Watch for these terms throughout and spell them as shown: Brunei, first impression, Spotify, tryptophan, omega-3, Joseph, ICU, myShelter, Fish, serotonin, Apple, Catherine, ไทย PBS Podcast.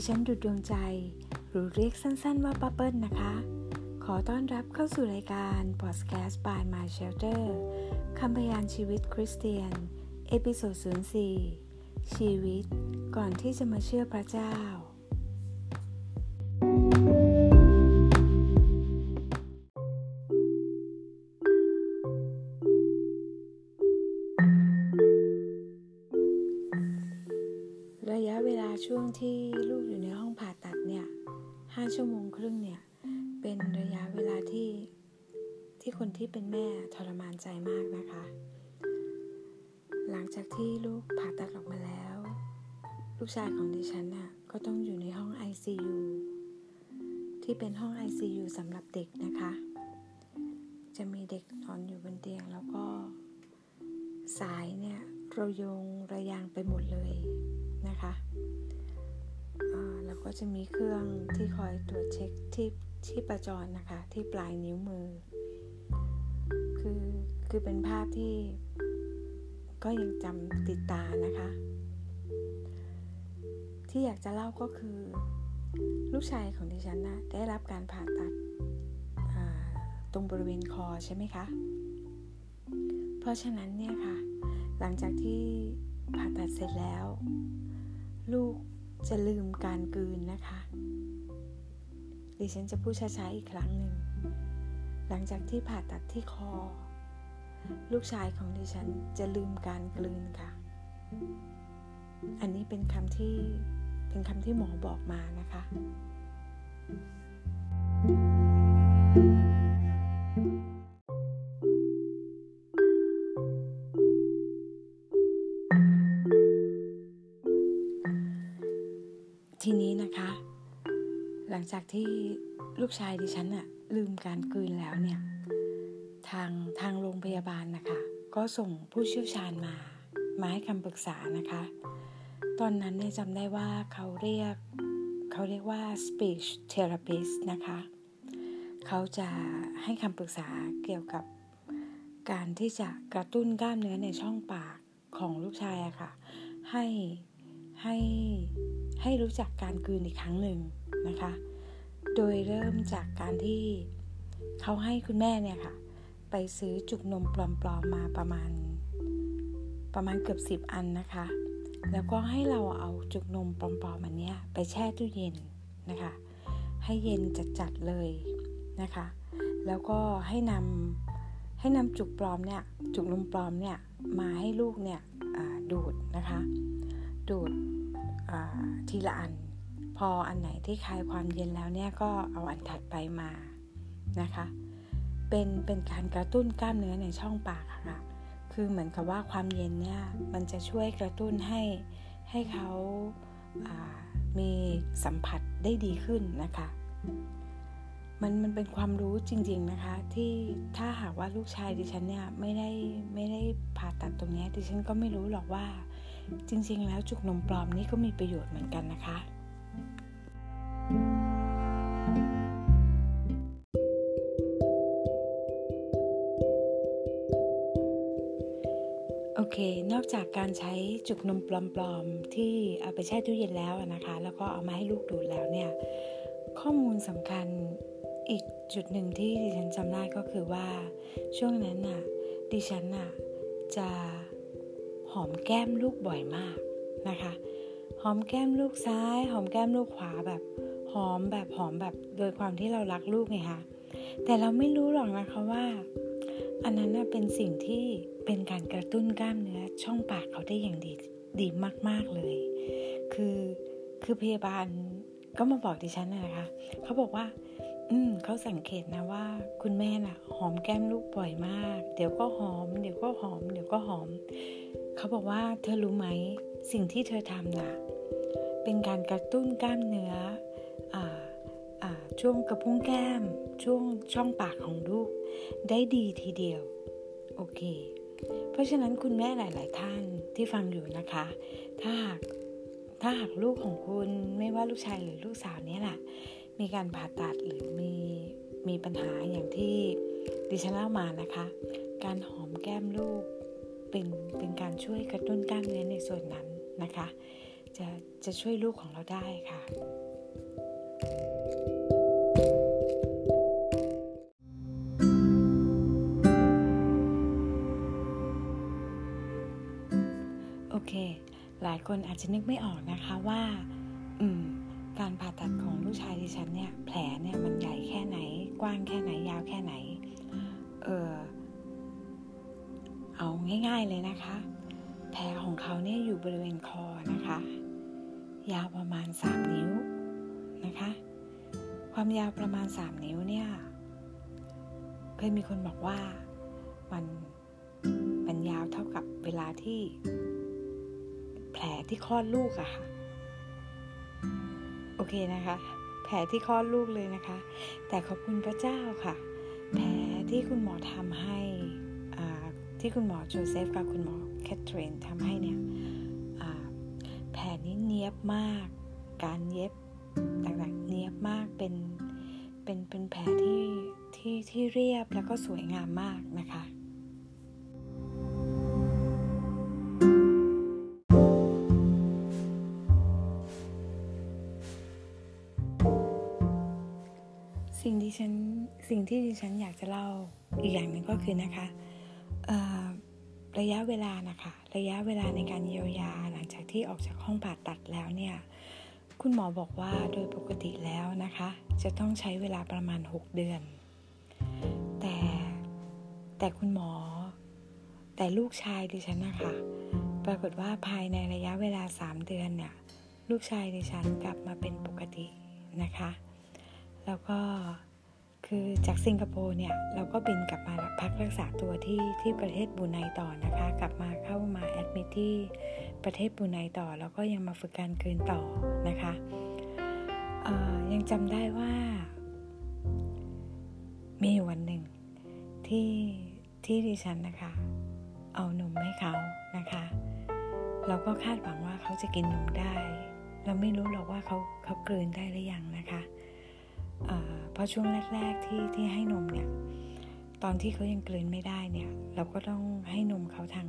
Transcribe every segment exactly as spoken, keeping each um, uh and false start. ดิฉันดุจดวงใจหรือเรียกสั้นๆว่าป้าเปิ้ลนะคะขอต้อนรับเข้าสู่รายการพอดแคสต์ by myShelter คำพยานชีวิตคริสเตียนเอพิโซด ศูนย์สี่ ชีวิตก่อนที่จะมาเชื่อพระเจ้าระยะเวลาช่วงที่ลูกอยู่ในห้องผ่าตัดเนี่ยห้าชั่วโมงครึ่งเนี่ยเป็นระยะเวลาที่ที่คนที่เป็นแม่ทรมานใจมากนะคะหลังจากที่ลูกผ่าตัดออกมาแล้วลูกชายของดิฉันน่ะก็ต้องอยู่ในห้อง ไอ ซี ยู ที่เป็นห้อง ไอ ซี ยู สำหรับเด็กนะคะจะมีเด็กนอนอยู่บนเตียงแล้วก็สายเนี่ยระยงระยางไปหมดเลยนะคะแล้วก็จะมีเครื่องที่คอยตรวจเช็คที่ที่ประจรนะคะที่ปลายนิ้วมือคือคือเป็นภาพที่ก็ยังจำติดตานะคะที่อยากจะเล่าก็คือลูกชายของดิฉันนะได้รับการผ่าตัดตรงบริเวณคอใช่ไหมคะเพราะฉะนั้นเนี่ยค่ะหลังจากที่ผ่าตัดเสร็จแล้วลูกจะลืมการกลืนนะคะดิฉันจะพูดช้าๆอีกครั้งหนึ่งหลังจากที่ผ่าตัดที่คอลูกชายของดิฉันจะลืมการกลืนค่ะอันนี้เป็นคำที่เป็นคำที่หมอบอกมานะคะทีนี้นะคะหลังจากที่ลูกชายดิฉันน่ะลืมการกลืนแล้วเนี่ยทางทางโรงพยาบาลนะคะก็ส่งผู้เชี่ยวชาญมามาให้คำปรึกษานะคะตอนนั้นเนี่ยจำได้ว่าเขาเรียกเขาเรียกว่า speech therapist นะคะเขาจะให้คำปรึกษาเกี่ยวกับการที่จะกระตุ้นกล้ามเนื้อในช่องปากของลูกชายอะค่ะให้ให้ให้รู้จักการกลืนอีกครั้งหนึ่งนะคะโดยเริ่มจากการที่เขาให้คุณแม่เนี่ยค่ะไปซื้อจุกนมปลอมๆมาประมาณประมาณเกือบสิบอันนะคะแล้วก็ให้เราเอาจุกนมปลอมๆอันเนี้ยไปแช่ตู้เย็นนะคะให้เย็นจัดๆเลยนะคะแล้วก็ให้นำให้นำจุกปลอมเนี่ยจุกนมปลอมเนี่ยมาให้ลูกเนี่ยดูดนะคะดูดทีละอันพออันไหนที่คลายความเย็นแล้วเนี่ยก็เอาอันถัดไปมานะคะเป็นเป็นการกระตุ้นกล้ามเนื้อในช่องปากค่ะคือเหมือนกับว่าความเย็นเนี่ยมันจะช่วยกระตุ้นให้ให้เขามีสัมผัสได้ดีขึ้นนะคะมันมันเป็นความรู้จริงๆนะคะที่ถ้าหากว่าลูกชายดิฉันเนี่ยไม่ได้ไม่ได้ผ่าตัดตรงนี้ดิฉันก็ไม่รู้หรอกว่าจริงๆแล้วจุกนมปลอมนี่ก็มีประโยชน์เหมือนกันนะคะโอเคนอกจากการใช้จุกนมปลอมๆที่เอาไปแช่ตู้เย็นแล้วนะคะแล้วก็เอามาให้ลูกดูดแล้วเนี่ยข้อมูลสำคัญอีกจุดหนึ่งที่ดิฉันจำได้ก็คือว่าช่วงนั้นน่ะดิฉันน่ะจะหอมแก้มลูกบ่อยมากนะคะหอมแก้มลูกซ้ายหอมแก้มลูกขวาแบบหอมแบบหอมแบบโดยความที่เรารักลูกไงคะแต่เราไม่รู้หรอกนะคะว่าอันนั้นน่ะเป็นสิ่งที่เป็นการกระตุ้นกล้ามเนื้อช่องปากเขาได้อย่างดีดีมากๆเลยคือคือพยาบาลก็มาบอกดิฉันนะคะเขาบอกว่าอืมเขาสังเกตนะว่าคุณแม่น่ะหอมแก้มลูกบ่อยมากเดี๋ยวก็หอมเดี๋ยวก็หอมเดี๋ยวก็หอมเขาบอกว่าเธอรู้ไหมสิ่งที่เธอทำน่ะเป็นการกระตุ้นกล้ามเนื้ออ่าอ่าช่วงกระพุ้งแก้มช่วงช่องปากของลูกได้ดีทีเดียวโอเคเพราะฉะนั้นคุณแม่หลายๆท่านที่ฟังอยู่นะคะถ้าหากถ้าหากลูกของคุณไม่ว่าลูกชายหรือลูกสาวเนี่ยแหละมีการผ่าตัดหรือมีมีปัญหาอย่างที่ดิฉันเล่ามานะคะการหอมแก้มลูกเป็นเป็นการช่วยกระตุ้นกล้ามเนื้อในส่วนนั้นนะคะ จะจะช่วยลูกของเราได้ค่ะโอเคหลายคนอาจจะนึกไม่ออกนะคะว่าอืมการผ่าตัดของลูกชายดิฉันเนี่ยแผลเนี่ยมันใหญ่แค่ไหนกว้างแค่ไหนยาวแค่ไหนเออเอาง่ายๆเลยนะคะแผลของเขาเนี่ยอยู่บริเวณคอนะคะยาวประมาณสามนิ้วนะคะความยาวประมาณสามนิ้วเนี่ยเคยมีคนบอกว่ามันมันยาวเท่ากับเวลาที่แผลที่คลอดลูกอะค่ะโอเคนะคะแผลที่คลอดลูกเลยนะคะแต่ขอบคุณพระเจ้าค่ะแผลที่คุณหมอทำให้ที่คุณหมอโจเซฟกับคุณหมอแคทเธอรีนทำให้เนี่ยแผลนี้เนียบมากการเย็บต่างๆเนียบมากเป็นเป็นเป็นแผลที่ที่ที่เรียบแล้วก็สวยงามมากนะคะสิ่งที่ฉันสิ่งที่ดิฉันอยากจะเล่าอีกอย่างนึงก็คือนะคะระยะเวลานะคะระยะเวลาในการเยียวยาหลังจากที่ออกจากห้องผ่าตัดแล้วเนี่ยคุณหมอบอกว่าโดยปกติแล้วนะคะจะต้องใช้เวลาประมาณหกเดือนแต่แต่คุณหมอแต่ลูกชายดิฉันนะคะปรากฏว่าภายในระยะเวลาสามเดือนเนี่ยลูกชายดิฉันกลับมาเป็นปกตินะคะแล้วก็คือจากสิงคโปร์เนี่ยเราก็บินกลับมาพักรักษาตัวที่ที่ประเทศบรูไนต่อนะคะกลับมาเข้ามาแอดมิทที่ประเทศบรูไนต่อแล้วก็ยังมาฝึกการกลืนต่อนะคะยังจำได้ว่ามีวันหนึ่งที่ที่ดิฉันนะคะเอานมให้เขานะคะเราก็คาดหวังว่าเขาจะกินนมได้เราไม่รู้หรอกว่าเขาเขากลืนได้หรือยังนะคะเพราะช่วงแรกๆที่ที่ให้นมเนี่ยตอนที่เขายังกลืนไม่ได้เนี่ยเราก็ต้องให้นมเขาทาง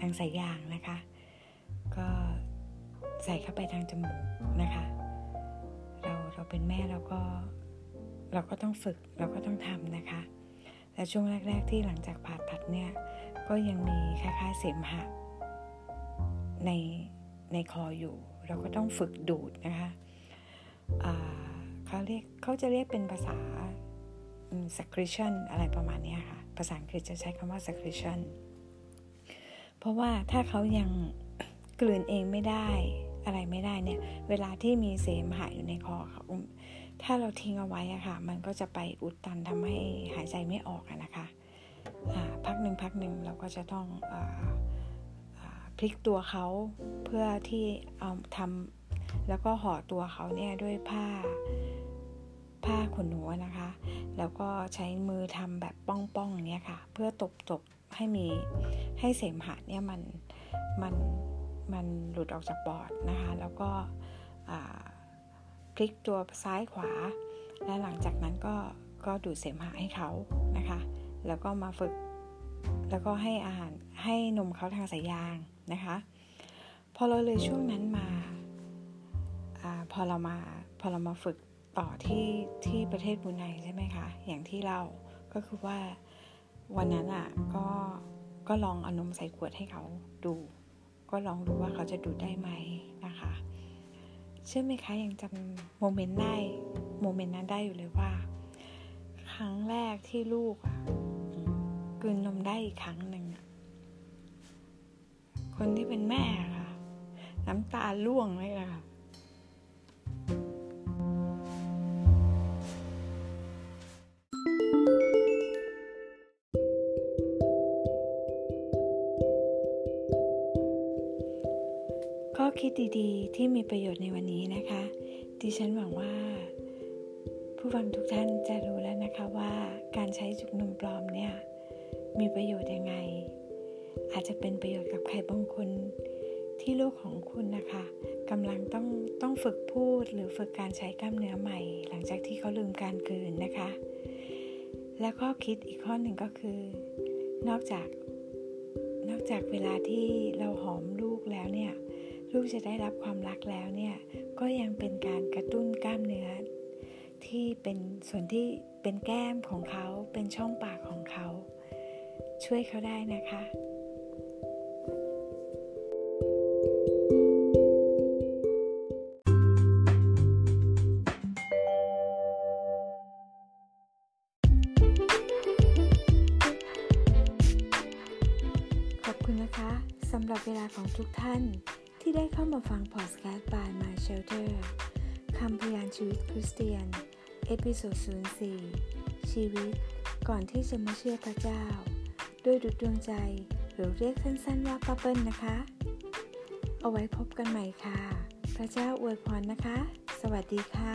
ทางสายยางนะคะก็ใส่เข้าไปทางจมูกนะคะเราเราเป็นแม่เราก็เราก็ต้องฝึกเราก็ต้องทำนะคะแต่ช่วงแรกๆที่หลังจากผ่าตัดเนี่ยก็ยังมีคล้ายๆเสมหะในในคออยู่เราก็ต้องฝึกดูดนะคะเขาเรียกเขาจะเรียกเป็นภาษา secretion อะไรประมาณนี้ค่ะภาษาอังกฤษจะใช้คำว่า secretion เพราะว่าถ้าเขายังกลืนเองไม่ได้อะไรไม่ได้เนี่ยเวลาที่มีเสมหะอยู่ในคอเขาถ้าเราทิ้งเอาไว้อะค่ะมันก็จะไปอุดตันทำให้หายใจไม่ออกอะนะคะพักหนึ่งพักหนึ่งเราก็จะต้องอ่าอ่าพลิกตัวเขาเพื่อที่เอาทำแล้วก็ห่อตัวเขาเนี่ยด้วยผ้าผ้าขนหนูนะคะแล้วก็ใช้มือทำแบบป้องๆเนี่ยค่ะเพื่อตบๆให้มีให้เสมหะเนี่ยมันมันมันหลุดออกจากปอดนะคะแล้วก็พลิกตัวซ้ายขวาและหลังจากนั้นก็ก็ดูดเสมหะให้เขานะคะแล้วก็มาฝึกแล้วก็ให้อาหารให้นมเขาทางสายยางนะคะพอเราเลยช่วงนั้นมาอ่าพอเรามาพอเรามาฝึกต่อที่ที่ประเทศบรูไนใช่ไหมคะอย่างที่เราก็คือว่าวันนั้นอ่ะก็ก็ลองเอานมใส่ขวดให้เขาดูก็ลองดูว่าเขาจะดูดได้ไหมนะคะเชื่อไหมคะยังจำโมเมนต์ได้โมเมนต์นั้นได้อยู่เลยว่าครั้งแรกที่ลูกอ่ะกลืนนมได้อีกครั้งหนึ่งคนที่เป็นแม่ค่ะน้ำตาร่วงเลยค่ะข้อคิดดีๆที่มีประโยชน์ในวันนี้นะคะดิฉันหวังว่าผู้ฟังทุกท่านจะรู้แล้วนะคะว่าการใช้จุกนมปลอมเนี่ยมีประโยชน์ยังไงอาจจะเป็นประโยชน์กับใครบางคนที่ลูกของคุณนะคะกำลังต้องต้องฝึกพูดหรือฝึกการใช้กล้ามเนื้อใหม่หลังจากที่เขาลืมการกลืนนะคะแล้วก็คิดอีกข้อหนึ่งก็คือนอกจากนอกจากเวลาที่เราหอมลูกแล้วเนี่ย ลูกจะได้รับความรักแล้วเนี่ยก็ยังเป็นการกระตุ้นกล้ามเนื้อที่เป็นส่วนที่เป็นแก้มของเขาเป็นช่องปากของเขาช่วยเขาได้นะคะสำหรับเวลาของทุกท่านที่ได้เข้ามาฟังพอดแคสต์ by myShelter คำพยานชีวิตคริสเตียนเอพิโซด ศูนย์สี่ชีวิตก่อนที่จะมาเชื่อพระเจ้าด้วยดุจดวงใจหรือเรียกสั้นๆว่าป้าเปิ้ลนะคะเอาไว้พบกันใหม่ค่ะพระเจ้าอวยพรนะคะสวัสดีค่ะ